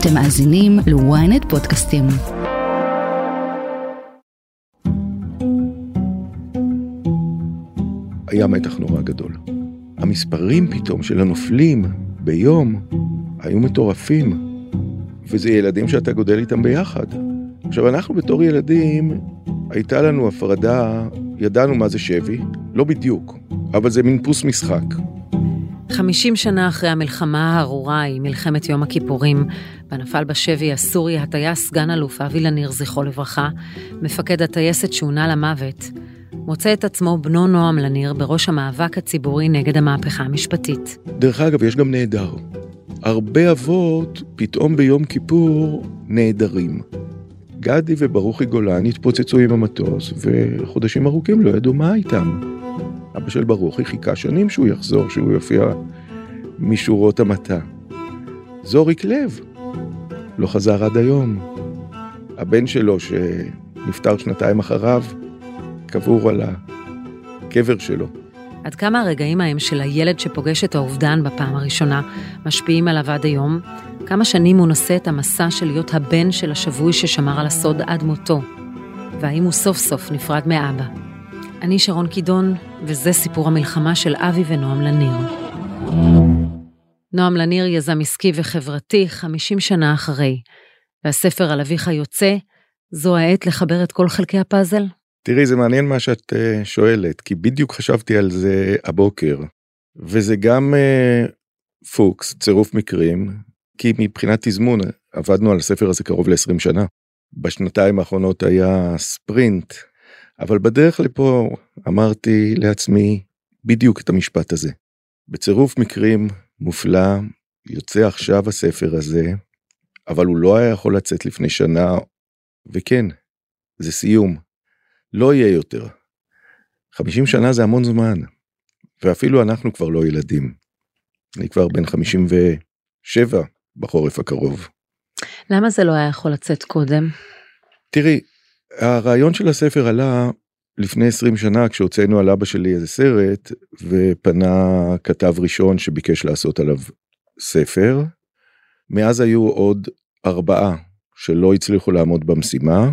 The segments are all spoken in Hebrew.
אתם מאזינים לוויינט פודקאסטים. היה מתח נורא גדול. המספרים פתאום של הנופלים ביום היו מטורפים, וזה ילדים שאתה גודל איתם ביחד. עכשיו, אנחנו בתור ילדים, הייתה לנו הפרדה, ידענו מה זה שבי, לא בדיוק, אבל זה מין פוס משחק. 50 שנה אחרי המלחמה הארורה, היא מלחמת יום הכיפורים, בנפל בשבי הסורי, הטייס סגן אלוף אבי לניר, זכרו לברכה, מפקד הטייסת שעונה למוות, מוצא את עצמו בנו נועם לניר בראש המאבק הציבורי נגד המהפכה המשפטית. דרך אגב, יש גם נהדר. הרבה אבות פתאום ביום כיפור נהדרים. גדי וברוכי גולן התפוצצו עם המטוס, וחודשים ארוכים לא ידעו מה איתם. אבא של ברוכי חיכה שנים שהוא יחזור, שהוא יופיע משורות המטה. זוריק לב, לא חזר עד היום. הבן שלו שנפטר שנתיים אחריו, קבור על הקבר שלו. עד כמה הרגעים ההם של הילד שפוגש את האובדן בפעם הראשונה משפיעים עליו עד היום? כמה שנים הוא נושא את המסע של להיות הבן של השבוי ששמר על הסוד עד מותו? והאם הוא סוף סוף נפרד מאבא? אני שרון קידון, וזה סיפור המלחמה של אבי ונועם לניר. נועם לניר יזם עסקי וחברתי 50 שנה אחרי, והספר על אביך יוצא, זו העת לחבר את כל חלקי הפאזל? תראי, זה מעניין מה שאת שואלת, כי בדיוק חשבתי על זה הבוקר, וזה גם פוקס, צירוף מקרים, כי מבחינת תזמון עבדנו על הספר הזה קרוב ל-20 שנה, בשנתיים האחרונות היה ספרינט, אבל בדרך לפה אמרתי לעצמי בדיוק את המשפט הזה. בצירוף מקרים מופלא, יוצא עכשיו הספר הזה, אבל הוא לא היה יכול לצאת לפני שנה, וכן, זה סיום. לא יהיה יותר. 50 שנה זה המון זמן, ואפילו אנחנו כבר לא ילדים. אני כבר בן 57 בחורף הקרוב. למה זה לא היה יכול לצאת קודם? תראי, הרעיון של הספר עלה לפני 20 שנה, כשהוצאנו על אבא שלי איזה סרט, ופנה כתב ראשון שביקש לעשות עליו ספר. מאז היו עוד 4 שלא הצליחו לעמוד במשימה,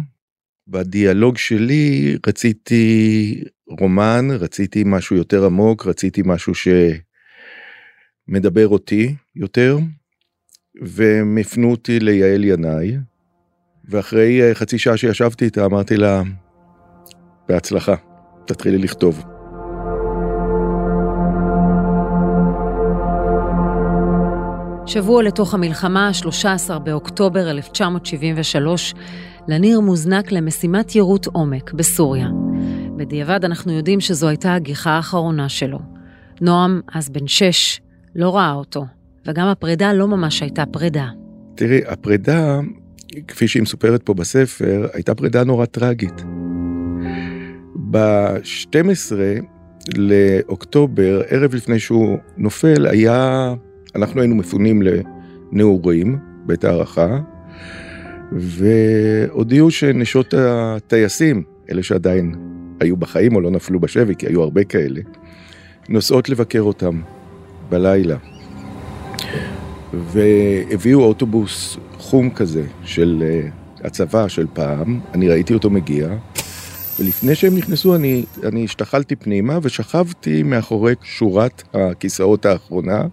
בדיאלוג שלי רציתי רומן, רציתי משהו יותר עמוק, רציתי משהו שמדבר אותי יותר, ומפנו אותי ליעל ינאי, ואחרי חצי שעה שישבתי איתה, אמרתי לה, בהצלחה, תתחילי לכתוב. שבוע לתוך המלחמה, 13 באוקטובר 1973, לניר מוזנק למשימת ירות עומק בסוריה. בדיעבד אנחנו יודעים שזו הייתה הגיחה האחרונה שלו. נועם, אז בן 6, לא ראה אותו, וגם הפרידה לא ממש הייתה פרידה. תראי, הפרידה, כפי שהיא מסופרת פה בספר, הייתה פרידה נורא טרגית. ב-12 לאוקטובר, ערב לפני שהוא נופל, אנחנו היינו מפונים לנעורים, בית הערכה, והודיעו שנשות הטייסים, אלה שעדיין היו בחיים או לא נפלו בשבי, כי היו הרבה כאלה, נוסעות לבקר אותם בלילה. והביאו אוטובוס חום כזה של הצבא של פעם, אני ראיתי אותו מגיע, ולפני שהם נכנסו אני השתחלתי פנימה ושכבתי מאחורי שורת הכיסאות האחרונה,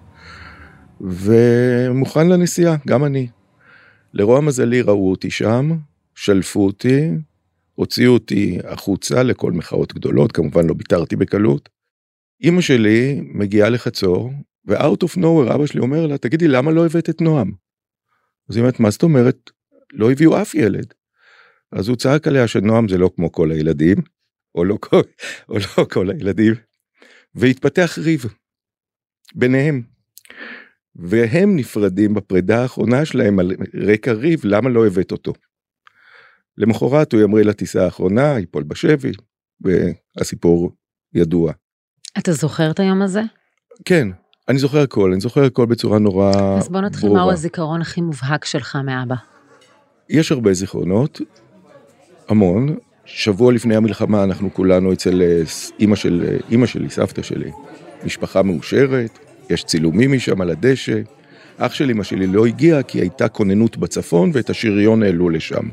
ומוכן לנסיעה, גם אני. לרוע מזלי ראו אותי שם, שלפו אותי, הוציאו אותי החוצה לכל מחאות גדולות, כמובן לא ביטרתי בקלות. אמא שלי מגיעה לחצור, ו-out of nowhere אבא שלי אומר לה, תגידי, למה לא הבאת את נועם? אז היא אומרת, מה זאת אומרת? לא הביאו אף ילד. אז הוא צעק עליה שנועם זה לא כמו כל הילדים, או לא כל הילדים, והתפתח ריב ביניהם. והם נפרדים בפרידה האחרונה שלהם על רקע ריב, למה לא הבאת אותו? למחרת הוא ימרי לטיסה האחרונה, ייפול בשבי, והסיפור ידוע. אתה זוכר את היום הזה? כן, אני זוכר הכל, אני זוכר הכל בצורה נורא ברורה. אז בוא נתחיל, מהו הזיכרון הכי מובהק שלך מאבא? יש הרבה זיכרונות, המון. שבוע לפני המלחמה אנחנו כולנו אצל אמא שלי, סבתא שלי, משפחה מאושרת, יש צילומים משם על הדשא, אח של אמא שלי לא הגיע כי הייתה כוננות בצפון ואת השריון העלו לשם.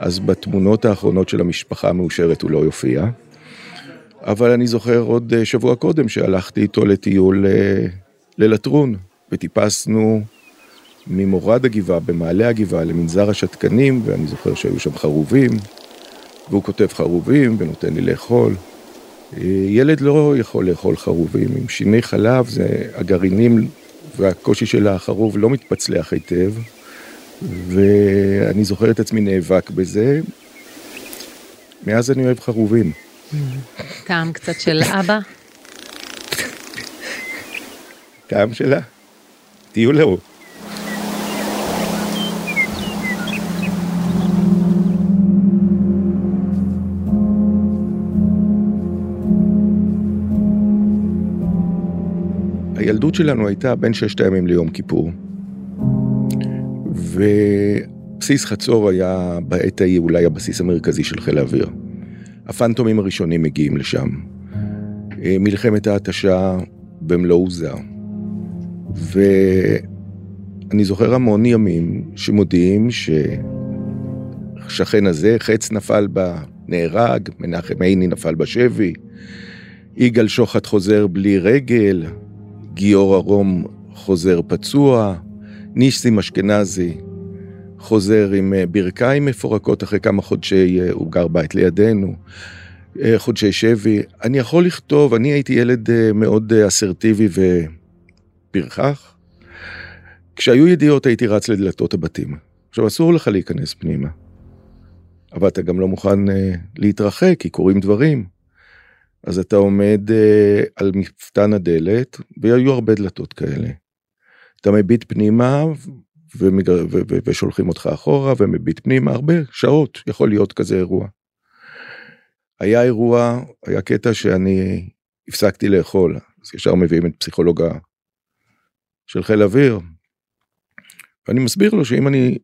אז בתמונות האחרונות של המשפחה המאושרת הוא לא יופיע. אבל אני זוכר עוד שבוע קודם שהלכתי איתו לטיול ללטרון, וטיפסנו ממורד הגבעה, במעלה הגבעה, למנזר השתקנים, ואני זוכר שהיו שם חרובים, והוא כותב חרובים ונותן לי לאכול. ילד לא יכול לאכול חרובים, עם שיני חלב, זה הגרעינים והקושי של החרוב לא מתפצלח היטב, ואני זוכר את עצמי נאבק בזה. מאז אני אוהב חרובים. טעם קצת של אבא? טעם שלה? תהיו לו. הילדות שלנו הייתה בין 6 ימים ליום כיפור. ובסיס חצור היה בעת ההיא אולי הבסיס המרכזי של חיל האוויר. הפנטומים הראשונים מגיעים לשם. מלחמת ההתשה במלאוזה. ואני זוכר המון ימים שמודיעים ששכן הזה, חץ נפל בה, נהרג, מנחם עיני נפל בשבי, יגאל שוחט חוזר בלי רגל, גיאור הרום חוזר פצוע, ניסים אשכנזי חוזר עם ברכיים מפורקות אחרי כמה חודשי, הוא גר בית לידינו, חודשי שבי. אני יכול לכתוב, אני הייתי ילד מאוד אסרטיבי ופרחח. כשהיו ידיעות הייתי רץ לדלתות הבתים. עכשיו אסור לך להיכנס פנימה. אבל אתה גם לא מוכן להתרחק, כי קוראים דברים. אז אתה עומד על מפתן הדלת, והיו הרבה דלתות כאלה. אתה מביט פנימה, ושולחים אותך אחורה, ומביט פנימה הרבה שעות, יכול להיות כזה אירוע. היה אירוע, היה קטע שאני הפסקתי לאכול, אז ישר מביאים את פסיכולוגה של חיל אוויר, ואני מסביר לו שאם אני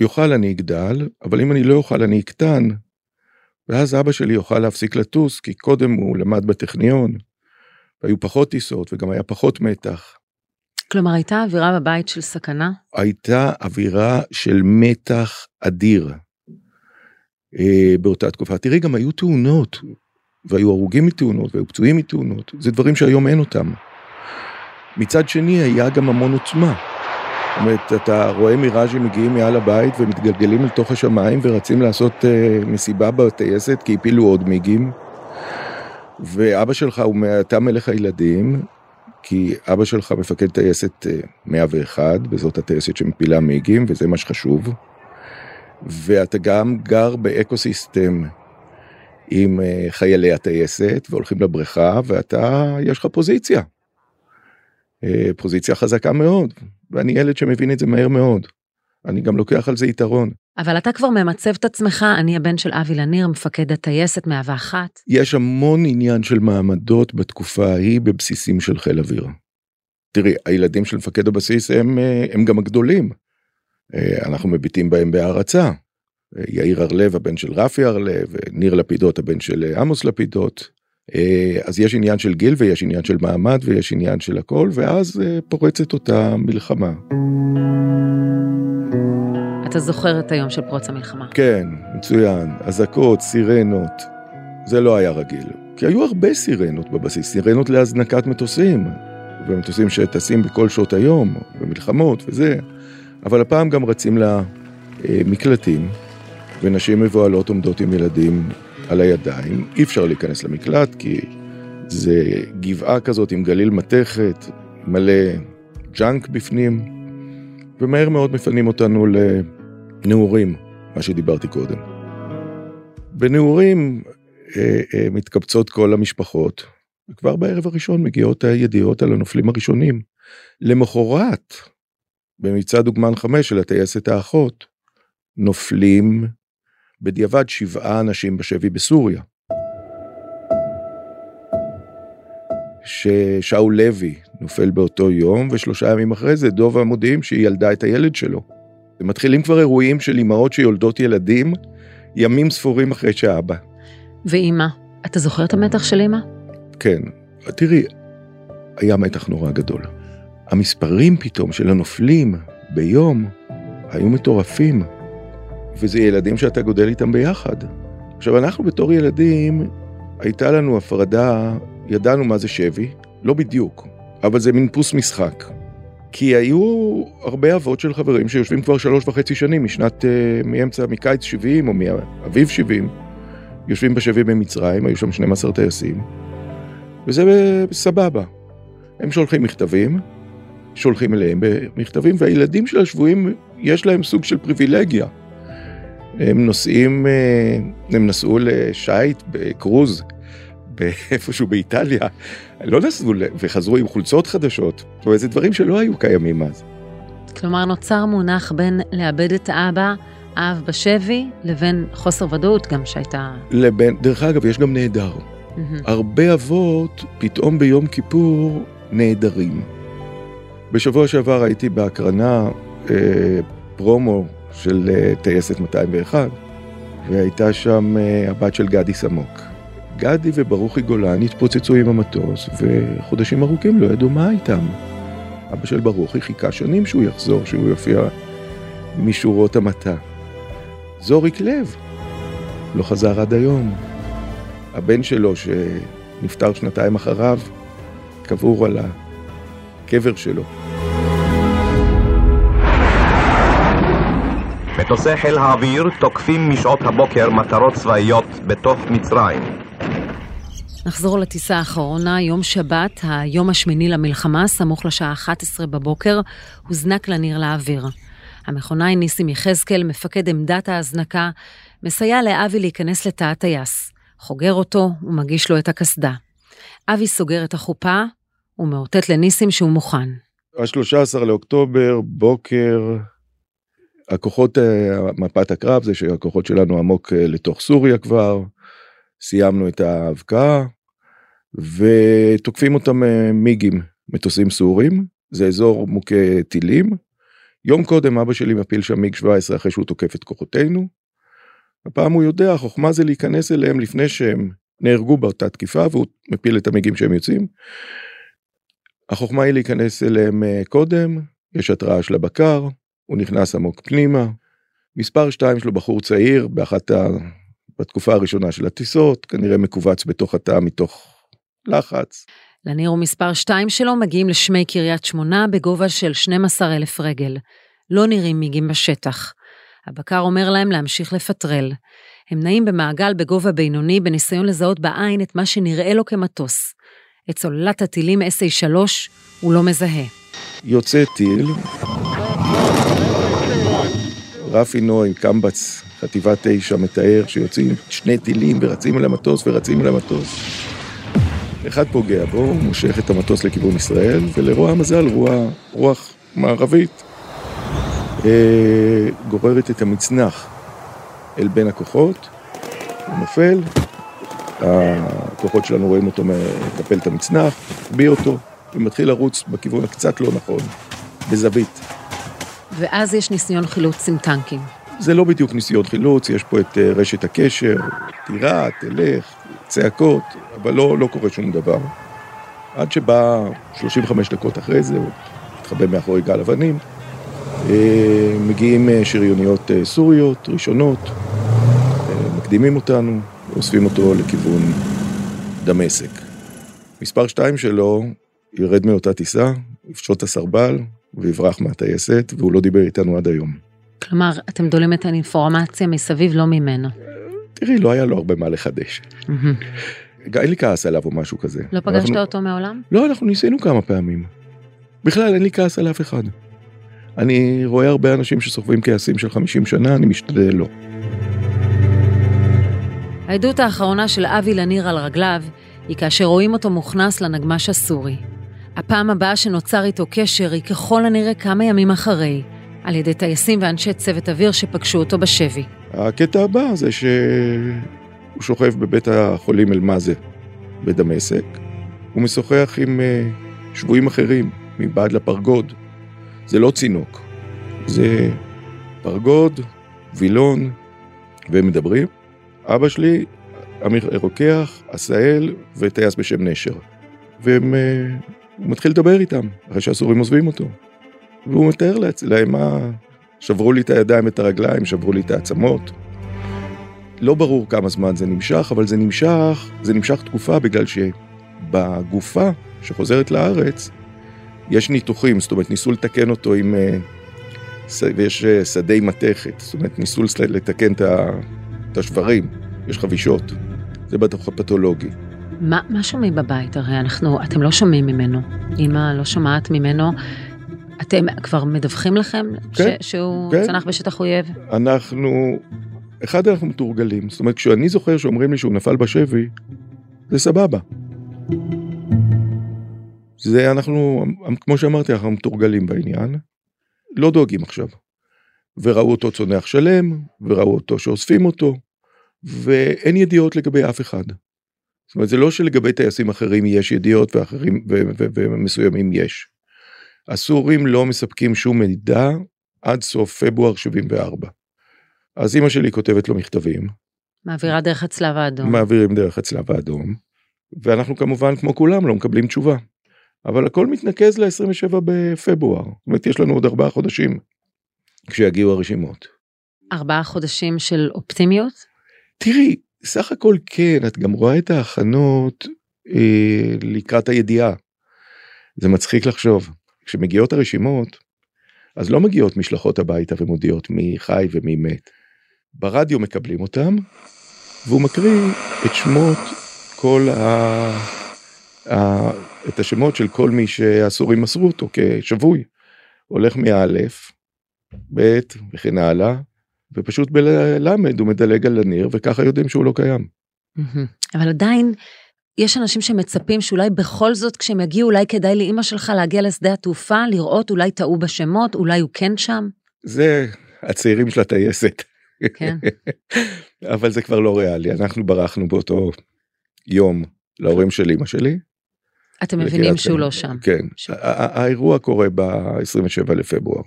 יאכל אני אגדל, אבל אם אני לא יאכל אני אקטן, ואז אבא שלי יוכל להפסיק לטוס, כי קודם הוא למד בטכניון, והיו פחות טיסות, וגם היה פחות מתח. כלומר, הייתה אווירה בבית של סכנה? הייתה אווירה של מתח אדיר באותה תקופה. תראי, גם היו תאונות, והיו הרוגים מתאונות, והיו פצועים מתאונות. זה דברים שהיום אין אותם. מצד שני, היה גם המון עוצמה. זאת אומרת, אתה רואה מיראז'ים מגיעים מעל הבית ומתגלגלים לתוך השמיים ורצים לעשות מסיבה בטייסת כי הפילו עוד מיגים. ואבא שלך הוא אתה מלך הילדים, כי אבא שלך מפקד טייסת 101, וזאת הטייסת שמפילה מיגים, וזה מה שחשוב. ואתה גם גר באקוסיסטם עם חיילי הטייסת, והולכים לבריכה, ואתה, יש לך פוזיציה. פוזיציה חזקה מאוד. ואני ילד שמבין את זה מהר מאוד. אני גם לוקח על זה יתרון. אבל אתה כבר ממצב את עצמך, אני הבן של אבי לניר, מפקד הטייסת 101. יש המון עניין של מעמדות בתקופה ההיא בבסיסים של חיל אוויר. תראי, הילדים של מפקד הבסיס הם גם הגדולים. אנחנו מביטים בהם בהערצה. יאיר הרלב, הבן של רפי הרלב, ניר לפידות, הבן של עמוס לפידות. אז יש עניין של גיל ויש עניין של מעמד ויש עניין של הכל, ואז פורצת אותה מלחמה. אתה זוכר את היום של פרוץ המלחמה? כן, מצוין. אזעקות, סירנות, זה לא היה רגיל. כי היו הרבה סירנות בבסיס, סירנות להזנקת מטוסים, ומטוסים שטסים בכל שעות היום, במלחמות וזה. אבל הפעם גם רצים למקלטים, ונשים מבועלות עומדות עם ילדים על הידיים, אי אפשר להיכנס למקלט, כי זה גבעה כזאת עם גליל מתכת, מלא ג'אנק בפנים, ומהר מאוד מפנים אותנו לנעורים, מה שדיברתי קודם. בנעורים מתקבצות כל המשפחות, וכבר בערב הראשון מגיעות הידיעות על הנופלים הראשונים. למחרת, במצעד דוגמן 5 של הטייסת האחות, נופלים בדיעבד 7 אנשים בשבי בסוריה. ששאול לוי נופל באותו יום, 3 ימים אחרי זה דוב המודיעים שהיא ילדה את הילד שלו. מתחילים כבר אירועים של אמהות שיולדות ילדים, ימים ספורים אחרי שהאבא. ואמא, אתה זוכר את המתח של אמא? כן, תראי, היה מתח נורא גדול. המספרים פתאום של הנופלים ביום היו מטורפים, וזה ילדים שאתה גודל איתם ביחד. עכשיו, אנחנו בתור ילדים, הייתה לנו הפרדה, ידענו מה זה שבי, לא בדיוק, אבל זה מין פוס משחק. כי היו הרבה אבות של חברים שיושבים כבר 3.5 שנים, מקיץ 70 או מאביב 70, יושבים בשבי במצרים, היו שם 12 טייסים, וזה סבבה. הם שולחים מכתבים, שולחים אליהם במכתבים, והילדים של השבויים יש להם סוג של פריבילגיה. הם נסעו לשייט בקרוז, באיפשהו באיטליה, לא נסעו, וחזרו עם חולצות חדשות, ואיזה דברים שלא היו קיימים אז. כלומר, נוצר מונח בין לאבד את האבא, אב בשבי, לבין חוסר ודאות גם שהייתה... דרך אגב, יש גם נהדר. הרבה אבות פתאום ביום כיפור נהדרים. בשבוע שעבר הייתי בהקרנה פרומו של טייסת 201, והייתה שם הבת של גדי סמוק. גדי וברוכי גולן התפוצצו עם המטוס, וחודשים ארוכים לא ידעו מה איתם. אבא של ברוכי חיכה שנים שהוא יחזור, שהוא יופיע משורות המטה. זוריק לב, לא חזר עד היום. הבן שלו שנפטר 2 אחריו, קבור על הקבר שלו. מטוסי חיל האוויר תוקפים משעות הבוקר מטרות צבאיות בתוך מצרים. נחזור לטיסה האחרונה, יום שבת, היום השמיני למלחמה, סמוך לשעה 11 בבוקר, הוזנק לניר לאוויר. המכונאי ניסים יחזקאל, מפקד עמדת ההזנקה, מסייע לאבי להיכנס לתא הטייס. חוגר אותו ומגיש לו את הקסדה. אבי סוגר את החופה ומאותת לניסים שהוא מוכן. 13 לאוקטובר, בוקר, הכוחות, מפת הקרב זה שהכוחות שלנו עמוק לתוך סוריה כבר, סיימנו את ההבקעה, ותוקפים אותם מיגים, מטוסים סורים, זה אזור מוכה טילים. יום קודם אבא שלי מפיל שם מיג 17 אחרי שהוא תוקף את כוחותינו, הפעם הוא יודע, חוכמה זה להיכנס אליהם לפני שהם נהרגו באותה תקיפה, והוא מפיל את המיגים שהם יוצאים. החוכמה היא להיכנס אליהם קודם, יש התראה של הבקר, הוא נכנס עמוק פנימה, מספר 2 שלו בחור צעיר, בתקופה הראשונה של הטיסות, כנראה מקובץ בתוך התא מתוך לחץ. לניר ומספר 2 שלו מגיעים לשמי קריית שמונה, בגובה של 12,000 רגל. לא נראים מיגים בשטח. הבקר אומר להם להמשיך לפטרל. הם נעים במעגל בגובה בינוני, בניסיון לזהות בעין את מה שנראה לו כמטוס. את צוללת הטילים SA-3 הוא לא מזהה. יוצא טיל. רפי נוי, קמבץ, חטיבה 9, מתאר שיוצאים 2 טילים ורצים אל המטוס אחד פוגע בו, מושך את המטוס לכיוון ישראל, ולרוע המזל, רוח מערבית. גוררת את המצנח אל בין הכוחות, הוא נופל, הכוחות שלנו רואים אותו מטפל את המצנח, ביא אותו, ומתחיל לרוץ בכיוון הקצת לא נכון, בזווית. ואז יש ניסיון חילוץ עם טנקים. זה לא בדיוק ניסיון חילוץ, יש פה את רשת הקשר, תירה, תלך, צעקות, אבל לא קורה שום דבר. עד שבא 35 דקות אחרי זה, הוא התחבא מאחורי גל אבנים, מגיעים שריוניות סוריות, ראשונות, מקדימים אותנו, אוספים אותו לכיוון דמשק. מספר 2 שלו ירד מאותה טיסה, יפשוט הסרבל ויברח מהטייסת, והוא לא דיבר איתנו עד היום. כלומר, אתם דולים את האינפורמציה מסביב, לא ממנו. תראי, לא היה לו הרבה מה לחדש. אין לי כעס עליו או משהו כזה. לא פגשת אותו מעולם? לא, אנחנו ניסינו כמה פעמים. בכלל, אין לי כעס על אף אחד. אני רואה הרבה אנשים שסוחבים כעסים של 50 שנה, אני משתדל לא. העדות האחרונה של אבי לניר על רגליו היא כאשר רואים אותו מוכנס לנגמש הסורי. הפעם הבאה שנוצר איתו קשר היא ככל הנראה כמה ימים אחרי, על ידי טייסים ואנשי צוות אוויר שפגשו אותו בשבי. הקטע הבא זה שהוא שוכב בבית החולים אל-מאזה בדמשק, הוא משוחח עם שבויים אחרים מבעד לפרגוד. זה לא צינוק, זה פרגוד, וילון, והם מדברים. אבא שלי, רוקח, הסהל וטייס בשם נשר. והם הוא מתחיל לדבר איתם, אחרי שהסורים עוזבים אותו. והוא מתאר להם מה... שברו לי את הידיים, את הרגליים, שברו לי את העצמות. לא ברור כמה זמן זה נמשך, אבל זה נמשך תקופה, בגלל שבגופה שחוזרת לארץ, יש ניתוחים, זאת אומרת, ניסו לתקן אותו עם... ויש שדי מתכת, זאת אומרת, ניסו לתקן את השברים, יש חבישות. זה בטח הפתולוגי. מה שומעים בבית? הרי אתם לא שומעים ממנו. אמא לא שומעת ממנו. אתם כבר מדווחים לכם שהוא צנח בשטח אויב? אנחנו מתורגלים. זאת אומרת, כשאני זוכר שאומרים לי שהוא נפל בשבי, זה סבבה. זה אנחנו, כמו שאמרתי, אנחנו מתורגלים בעניין. לא דואגים עכשיו. וראו אותו צונח שלם, וראו אותו שאוספים אותו, ואין ידיעות לגבי אף אחד. זאת אומרת, זה לא שלגבי טייסים אחרים יש ידיעות, ואחרים, ומסוימים יש. הסורים לא מספקים שום מידע עד סוף פברואר 74. אז אמא שלי כותבת לו מכתבים. מעבירה דרך הצלב האדום. מעבירים דרך הצלב האדום, ואנחנו כמובן, כמו כולם, לא מקבלים תשובה. אבל הכל מתנקז ל-27 בפברואר. זאת אומרת, יש לנו עוד 4 חודשים, כשיגיעו הרשימות. 4 חודשים של אופטימיות? תראי, סך הכל כן, את גם רואה את ההכנות לקראת הידיעה. זה מצחיק לחשוב. כשמגיעות הרשימות, אז לא מגיעות משלחות הביתה ומודיעות מי חי ומי מת. ברדיו מקבלים אותם, והוא מקריא את שמות כל את השמות של כל מי שהסורים מסרו אותו כשבוי. הולך מאלף, ב' וכן הלאה, ופשוט בלמד הוא מדלג על לניר, וככה יודעים שהוא לא קיים. אבל עדיין, יש אנשים שמצפים שאולי בכל זאת, כשהם יגיעו, אולי כדאי לאמא שלך להגיע לשדה התעופה, לראות, אולי טעו בשמות, אולי הוא כן שם? זה הצעירים של הטייסת. כן. אבל זה כבר לא ריאלי, אנחנו ברחנו באותו יום להורים של אמא שלי. אתם מבינים שהוא לא שם. כן, האירוע קורה ב-27 לפברואר.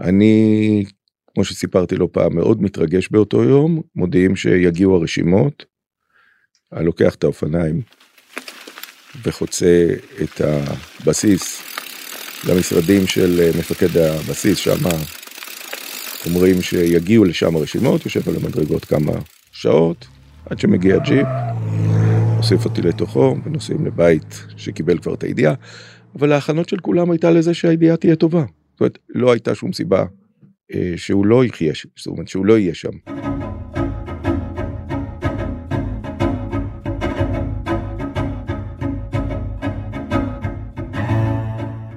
אני, כמו שסיפרתי לו פעם, מאוד מתרגש באותו יום, מודיעים שיגיעו הרשימות, אני לוקח את האופניים, וחוצה את הבסיס, למשרדים של מפקד הבסיס, שם אומרים שיגיעו לשם הרשימות, יושב על המדרגות כמה שעות, עד שמגיע ג'יפ, הוסיף אותי לתוכו, ונוסעים לבית שקיבל כבר את הידיעה, אבל ההכנות של כולם הייתה לזה שהידיעה תהיה טובה. זאת אומרת, לא הייתה שום סיבה שהוא לא יחיה, זאת אומרת, שהוא לא יהיה שם.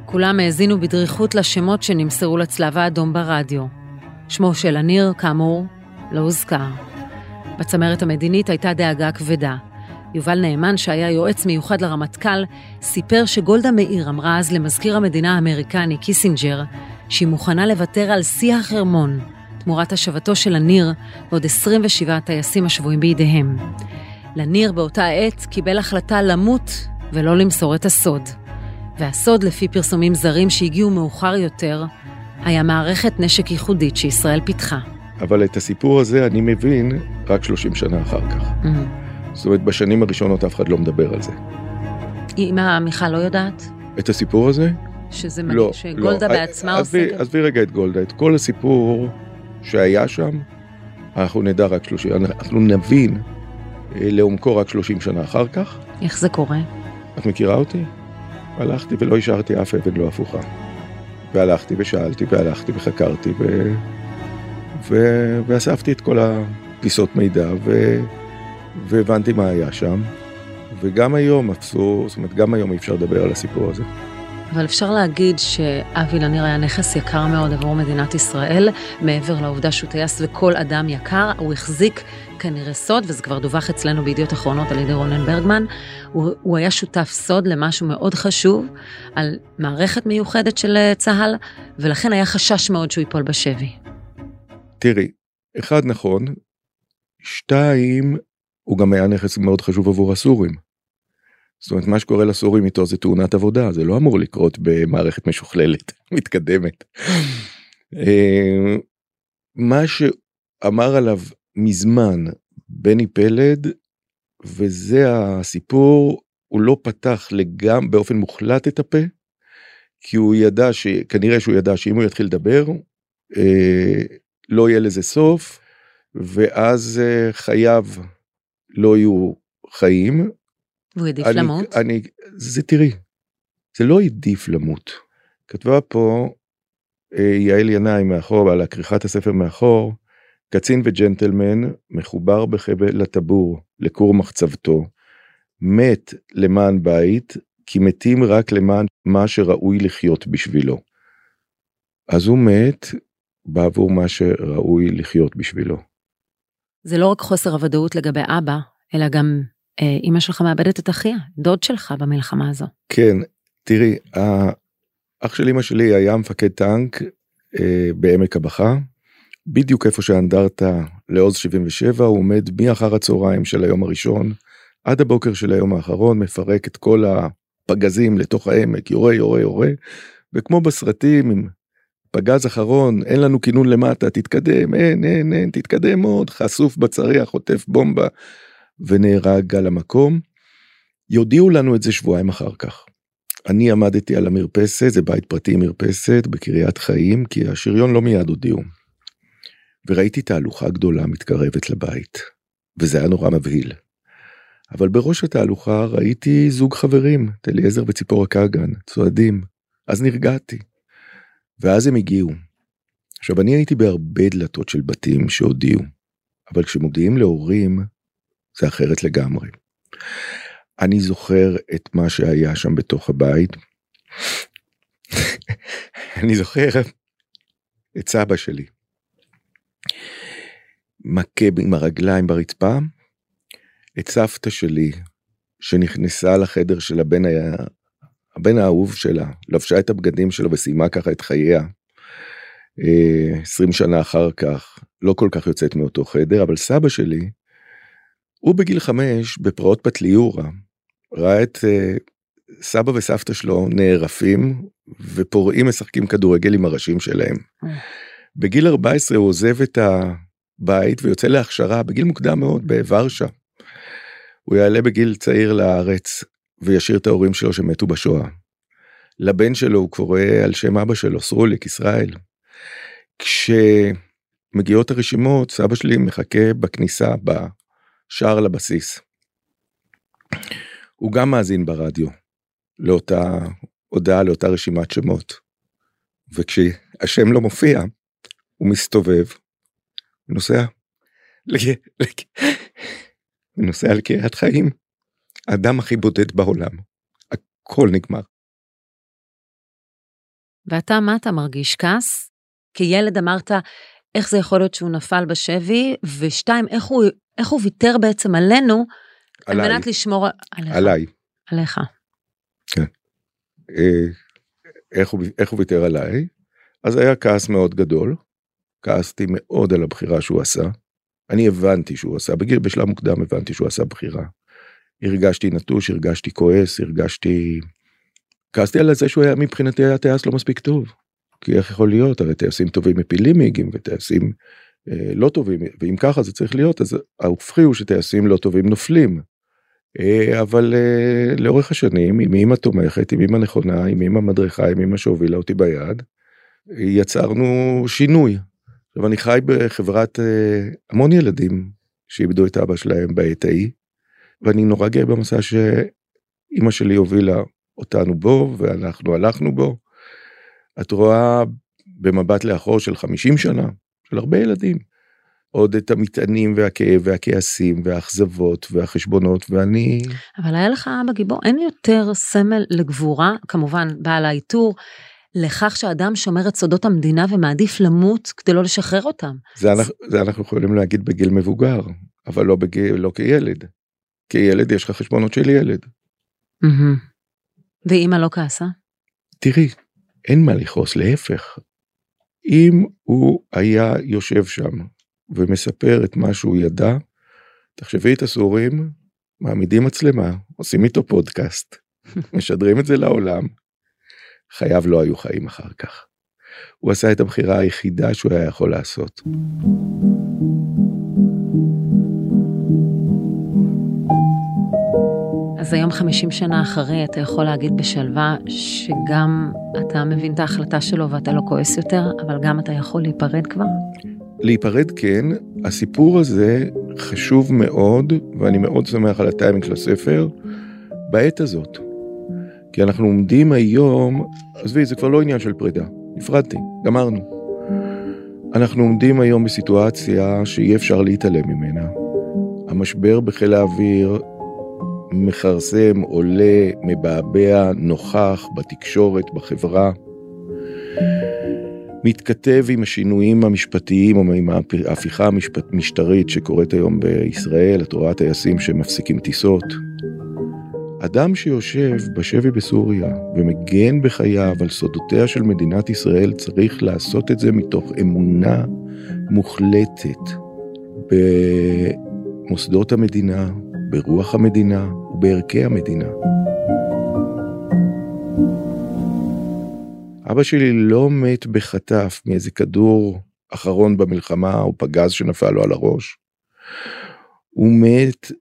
כולם האזינו בדריכות לשמות שנמסרו לצלב האדום ברדיו. שמו של הניר, כאמור, לא הוזכר. בצמרת המדינית הייתה דאגה כבדה. יובל נאמן, שהיה יועץ מיוחד לרמטכ"ל, סיפר שגולדה מאיר אמרה אז למזכיר המדינה האמריקני קיסינג'ר, שהיא מוכנה לוותר על שיא החרמון, תמורת השבתו של הניר ועוד 27 טייסים השבויים בידיהם. לניר באותה העת קיבל החלטה למות ולא למסור את הסוד. והסוד, לפי פרסומים זרים שהגיעו מאוחר יותר, היה מערכת נשק ייחודית שישראל פיתחה. אבל את הסיפור הזה אני מבין רק 30 שנה אחר כך. זאת אומרת, בשנים הראשונות אף אחד לא מדבר על זה. אמא מיכל לא יודעת? את הסיפור הזה? שזה לא, שגולדה לא. בעצמה עושה... עזבי רגע את גולדה, את כל הסיפור שהיה שם, אנחנו נדע רק 30, אנחנו נבין לעומקו רק 30 שנה אחר כך. איך זה קורה? את מכירה אותי? הלכתי ולא השארתי אף אבן לא הפוכה. והלכתי ושאלתי והלכתי וחקרתי ואספתי את כל הפיסות מידע והבנתי מה היה שם. וגם היום אפסו, זאת אומרת גם היום אי אפשר לדבר על הסיפור הזה. אבל אפשר להגיד שאבי לניר היה נכס יקר מאוד עבור מדינת ישראל, מעבר לעובדה שהוא טייס וכל אדם יקר, הוא החזיק כנראה סוד, וזה כבר דווח אצלנו בידיעות אחרונות על ידי רונן ברגמן, הוא היה שותף סוד למשהו מאוד חשוב, על מערכת מיוחדת של צהל, ולכן היה חשש מאוד שהוא ייפול בשבי. תראי, 1 נכון, 2, הוא גם היה נכס מאוד חשוב עבור הסורים. זאת אומרת, מה שקורה לסורים איתו זה תאונת עבודה, זה לא אמור לקרות במערכת משוכללת, מתקדמת. מה שאמר עליו מזמן בני פלד, וזה הסיפור הוא לא פתח לגמרי באופן מוחלט את הפה, כי הוא ידע, כנראה שהוא ידע שאם הוא יתחיל לדבר, לא יהיה לזה סוף, ואז חייו לא יהיו חיים. והוא עדיף למות? זה תראי, זה לא עדיף למות. כתבה פה יעל ינאי מאחור, על הכריכת הספר מאחור, קצין וג'נטלמן מחובר בחבל לטבור, לכור מחצבתו, מת למען בית, כי מתים רק למען מה שראוי לחיות בשבילו. אז הוא מת בעבור מה שראוי לחיות בשבילו. זה לא רק חוסר הוודאות לגבי אבא, אלא גם אמא שלך מאבדת את אחיה, דוד שלך במלחמה הזו. כן, תראי, אח של אמא שלי היה מפקד טנק בעמק הבכה, בדיוק איפה שאנדרטה לעוז 77, הוא עומד מאחר הצהריים של היום הראשון, עד הבוקר של היום האחרון, מפרק את כל הפגזים לתוך העמק, יורה, יורה, יורה, וכמו בסרטים, עם פגז אחרון, אין לנו כינון למטה, תתקדם, אין, אין, אין, תתקדם עוד, חשוף בצריח, חוטף בומבה, ונהרג על המקום. יודיעו לנו את זה שבועיים אחר כך. אני עמדתי על המרפסת, זה בית פרטי מרפסת, בקריית חיים, כי השריון לא מיד הודיעו. וראיתי תהלוכה גדולה מתקרבת לבית, וזה היה נורא מבהיל. אבל בראש התהלוכה ראיתי זוג חברים, אליעזר וציפור הקגן, צועדים, אז נרגעתי, ואז הם הגיעו. עכשיו אני הייתי בהרבה דלתות של בתים שהודיעו, אבל כשמודיעים להורים, זה אחרת לגמרי. אני זוכר את מה שהיה שם בתוך הבית, אני זוכר את סבא שלי, מכה עם הרגליים ברצפה, את סבתא שלי, שנכנסה לחדר של הבן האהוב שלה, לבשה את הבגדים שלו וסיימה ככה את חייה, 20 שנה אחר כך, לא כל כך יוצאת מאותו חדר, אבל סבא שלי, הוא בגיל 5, בפרעות פטליורה, ראה את סבא וסבתא שלו נערפים, ופורעים משחקים כדורגל עם הראשים שלהם. בגיל 14 הוא עוזב את הבית ויוצא להכשרה, בגיל מוקדם מאוד, בוורשה. הוא יעלה בגיל צעיר לארץ, וישאיר את ההורים שלו שמתו בשואה. לבן שלו הוא קורא על שם אבא שלו, סרוליק, ישראל. כשמגיעות הרשימות, סבא שלי מחכה בכניסה, בשער לבסיס. הוא גם מאזין ברדיו, לאותה הודעה, לאותה רשימת שמות. וכשהשם לא מופיע, הוא מסתובב, ונוסע ונוסע על קריית חיים, האדם הכי בודד בעולם, הכל נגמר. ואתה, מה אתה מרגיש? כעס? כילד אמרת, איך זה יכול להיות שהוא נפל בשבי, ושתיים, איך הוא ויתר בעצם עלינו, על מנת לשמור עליך. עליי. עליך. כן. איך הוא ויתר עליי? אז היה כעס מאוד גדול, כעסתי מאוד על הבחירה שהוא עשה, אני הבנתי שהוא עשה, בשלב מוקדם הבנתי שהוא עשה בחירה. הרגשתי נטוש, הרגשתי כועס, כעסתי על זה שהוא היה, מבחינתי היה טייס לא מספיק טוב. כי איך יכול להיות? הרי טייסים טובים מפילים מיגים, וטייסים לא טובים, ואם ככה זה צריך להיות, אז ההופכי הוא שטייסים לא טובים נופלים. אבל לאורך השנים, עם אמא תומכת, עם אמא נכונה, עם אמא מדריכה, עם אמא שהובילה אותי ביד, יצרנו שינוי. עכשיו אני חי בחברת המון ילדים שאיבדו את אבא שלהם בעת ההיא, ואני נורא גאה במסע שאימא שלי הובילה אותנו בו, ואנחנו הלכנו בו. את רואה במבט לאחור של 50 שנה, של הרבה ילדים, עוד את המטענים והכאב והכעסים והאכזבות והחשבונות, ואני... אבל היה לך אבא גיבור, אין יותר סמל לגבורה, כמובן בעל האיתור, לכך שאדם שומר את סודות המדינה ומעדיף למות כדי לא לשחרר אותם. זה אנחנו יכולים להגיד בגיל מבוגר, אבל לא כילד. כילד יש לך חשבונות של ילד. ואמא לא כעסה? תראי, אין מה לכעוס, להפך. אם הוא היה יושב שם ומספר את מה שהוא ידע, תחשבי את הסורים, מעמידים מצלמה, עושים איתו פודקאסט, משדרים את זה לעולם, חייו לא היו חיים אחר כך. הוא עשה את הבחירה היחידה שהוא היה יכול לעשות. אז היום 50 שנה אחרי, אתה יכול להגיד בשלווה שגם אתה מבין את ההחלטה שלו ואתה לא כועס יותר, אבל גם אתה יכול להיפרד כבר? להיפרד כן, הסיפור הזה חשוב מאוד, ואני מאוד שמח על הטיימינג של הספר, בעת הזאת. כי אנחנו עומדים היום, עזבי, זה כבר לא עניין של פרידה, נפרדתי, גמרנו. אנחנו עומדים היום בסיטואציה שאי אפשר להתעלם ממנה. המשבר בחיל האוויר מחרסם, עולה, מבעבע, נוכח בתקשורת, בחברה, מתכתב עם השינויים המשפטיים, או עם ההפיכה המשטרית שקורית היום בישראל, התורה הטייסים שמפסיקים טיסות. אדם שיושב בשבי בסוריה ומגן בחייו על סודותיה של מדינת ישראל, צריך לעשות את זה מתוך אמונה מוחלטת במוסדות המדינה, ברוח המדינה ובערכי המדינה. אבא שלי לא מת בחטף מאיזה כדור אחרון במלחמה או פגז שנפל לו על הראש. הוא מת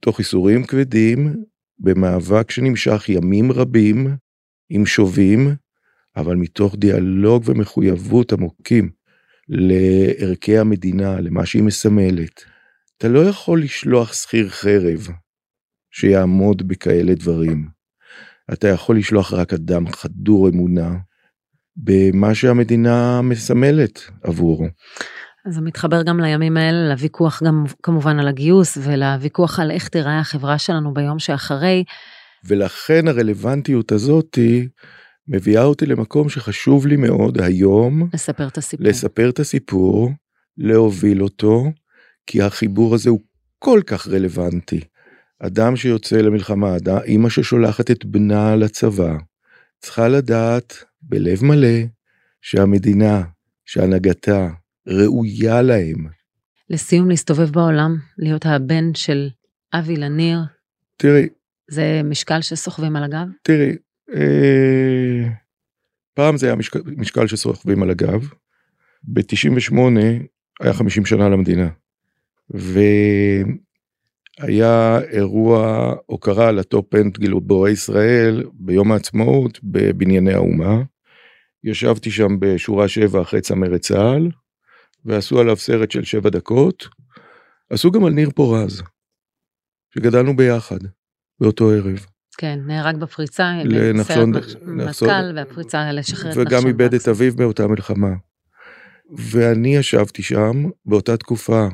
תוך איסורים כבדים, במאבק שנמשך ימים רבים, עם שובים, אבל מתוך דיאלוג ומחויבות עמוקים לערכי המדינה, למה שהיא מסמלת. אתה לא יכול לשלוח שכיר חרב שיעמוד בכאלה דברים. אתה יכול לשלוח רק אדם חדור אמונה במה שהמדינה מסמלת עבורו. אז זה מתחבר גם לימים האלה, לוויכוח גם כמובן על הגיוס, ולוויכוח על איך תראה החברה שלנו ביום שאחרי. ולכן הרלוונטיות הזאת מביאה אותי למקום שחשוב לי מאוד היום. לספר את הסיפור. לספר את הסיפור, להוביל אותו, כי החיבור הזה הוא כל כך רלוונטי. אדם שיוצא למלחמה, אמא ששולחת את בנה לצבא, צריכה לדעת בלב מלא שהמדינה, שהנהגתה, ראויה להם. לסיום, להסתובב בעולם, להיות הבן של אבי לניר. תראי. זה משקל שסוחבים על הגב? תראי, פעם זה היה משקל שסוחבים על הגב. ב-98 היה 50 שנה למדינה. והיה אירוע הוקרה לטופ-אנד גיבורי ישראל ביום העצמאות בבנייני האומה. ישבתי שם בשורה 7 אחרי צמרת צה"ל, ועשו עליו סרט של 7 דקות, עשו גם על ניר פורז, שגדלנו ביחד, באותו ערב. כן, נהרג בפריצה, סרט מטכ"ל, והפריצה לשחרר את נחשון. וגם איבד את אביו באותה מלחמה. ואני ישבתי שם, באותה תקופה,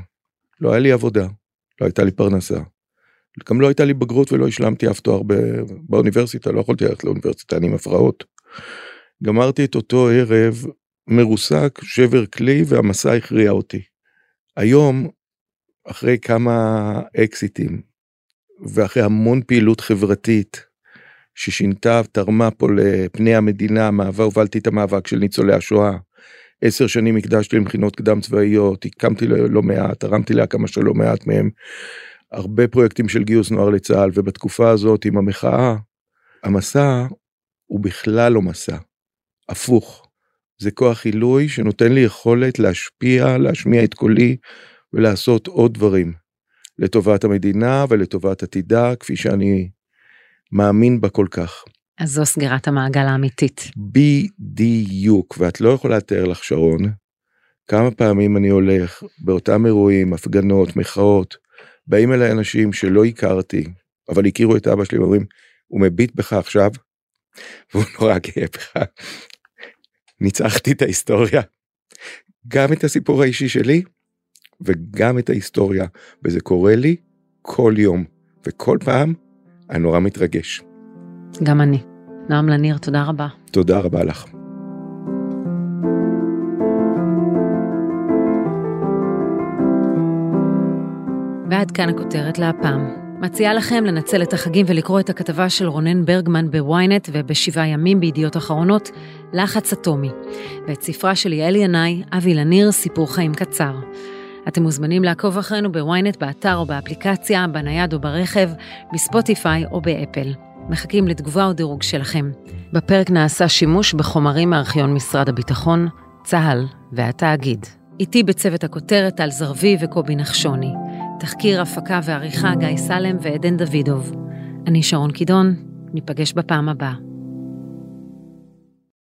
לא היה לי עבודה, לא הייתה לי פרנסה, גם לא הייתה לי בגרות, ולא השלמתי אף תואר באוניברסיטה, לא יכולתי ללכת לאוניברסיטה, אני עם הפרעות. גמרתי את אותו ערב, מרוסק, שבר כלי, והמסע הכריע אותי. היום, אחרי כמה אקסיטים, ואחרי המון פעילות חברתית, ששינתה תרמה פה לפני המדינה, הובלתי את המאבק של ניצולי השואה, 10 שנים הקדשתי למכינות קדם צבאיות, הקמתי לא מעט, תרמתי להקמה של לא מעט מהם, הרבה פרויקטים של גיוס נוער לצה"ל, ובתקופה הזאת עם המחאה, המסע הוא בכלל לא מסע, הפוך. זה כוח עילוי שנותן לי יכולת להשפיע, להשמיע את קולי, ולעשות עוד דברים, לטובת המדינה ולטובת עתידה, כפי שאני מאמין בה כל כך. אז זו סגירת המעגל האמיתית. בדיוק, ואת לא יכולה לתאר לך, שרון, כמה פעמים אני הולך באותם אירועים, הפגנות, מחאות, באים אליי אנשים שלא הכרתי, אבל הכירו את אבא שלי ואומרים, הוא מביט בך עכשיו, והוא נורא גאה בך. ניצחתי את ההיסטוריה, גם את הסיפור האישי שלי, וגם את ההיסטוריה, וזה קורה לי כל יום, וכל פעם אני נורא מתרגש. גם אני. נועם לניר, תודה רבה. תודה רבה לך. ועד כאן הכותרת להפעם. מציעה לכם לנצל את החגים ולקרוא את הכתבה של רונן ברגמן בוויינט וב7 ימים בידיעות אחרונות, לחץ אטומי, ואת ספרה של יעל ינאי, אבי לניר, סיפור חיים קצר. אתם מוזמנים לעקוב אחרינו בוויינט, באתר או באפליקציה, בנייד או ברכב, בספוטיפיי או באפל. מחכים לתגובה או דירוג שלכם. בפרק נעשה שימוש בחומרים מארכיון משרד הביטחון, צה"ל והתאגיד. איתי בצוות הכותרת על זרבי וקובי נחשוני. תחקיר, הפקה ועריכה גיא סלם ועדן דוידוב. אני שרון קידון, ניפגש בפעם הבאה.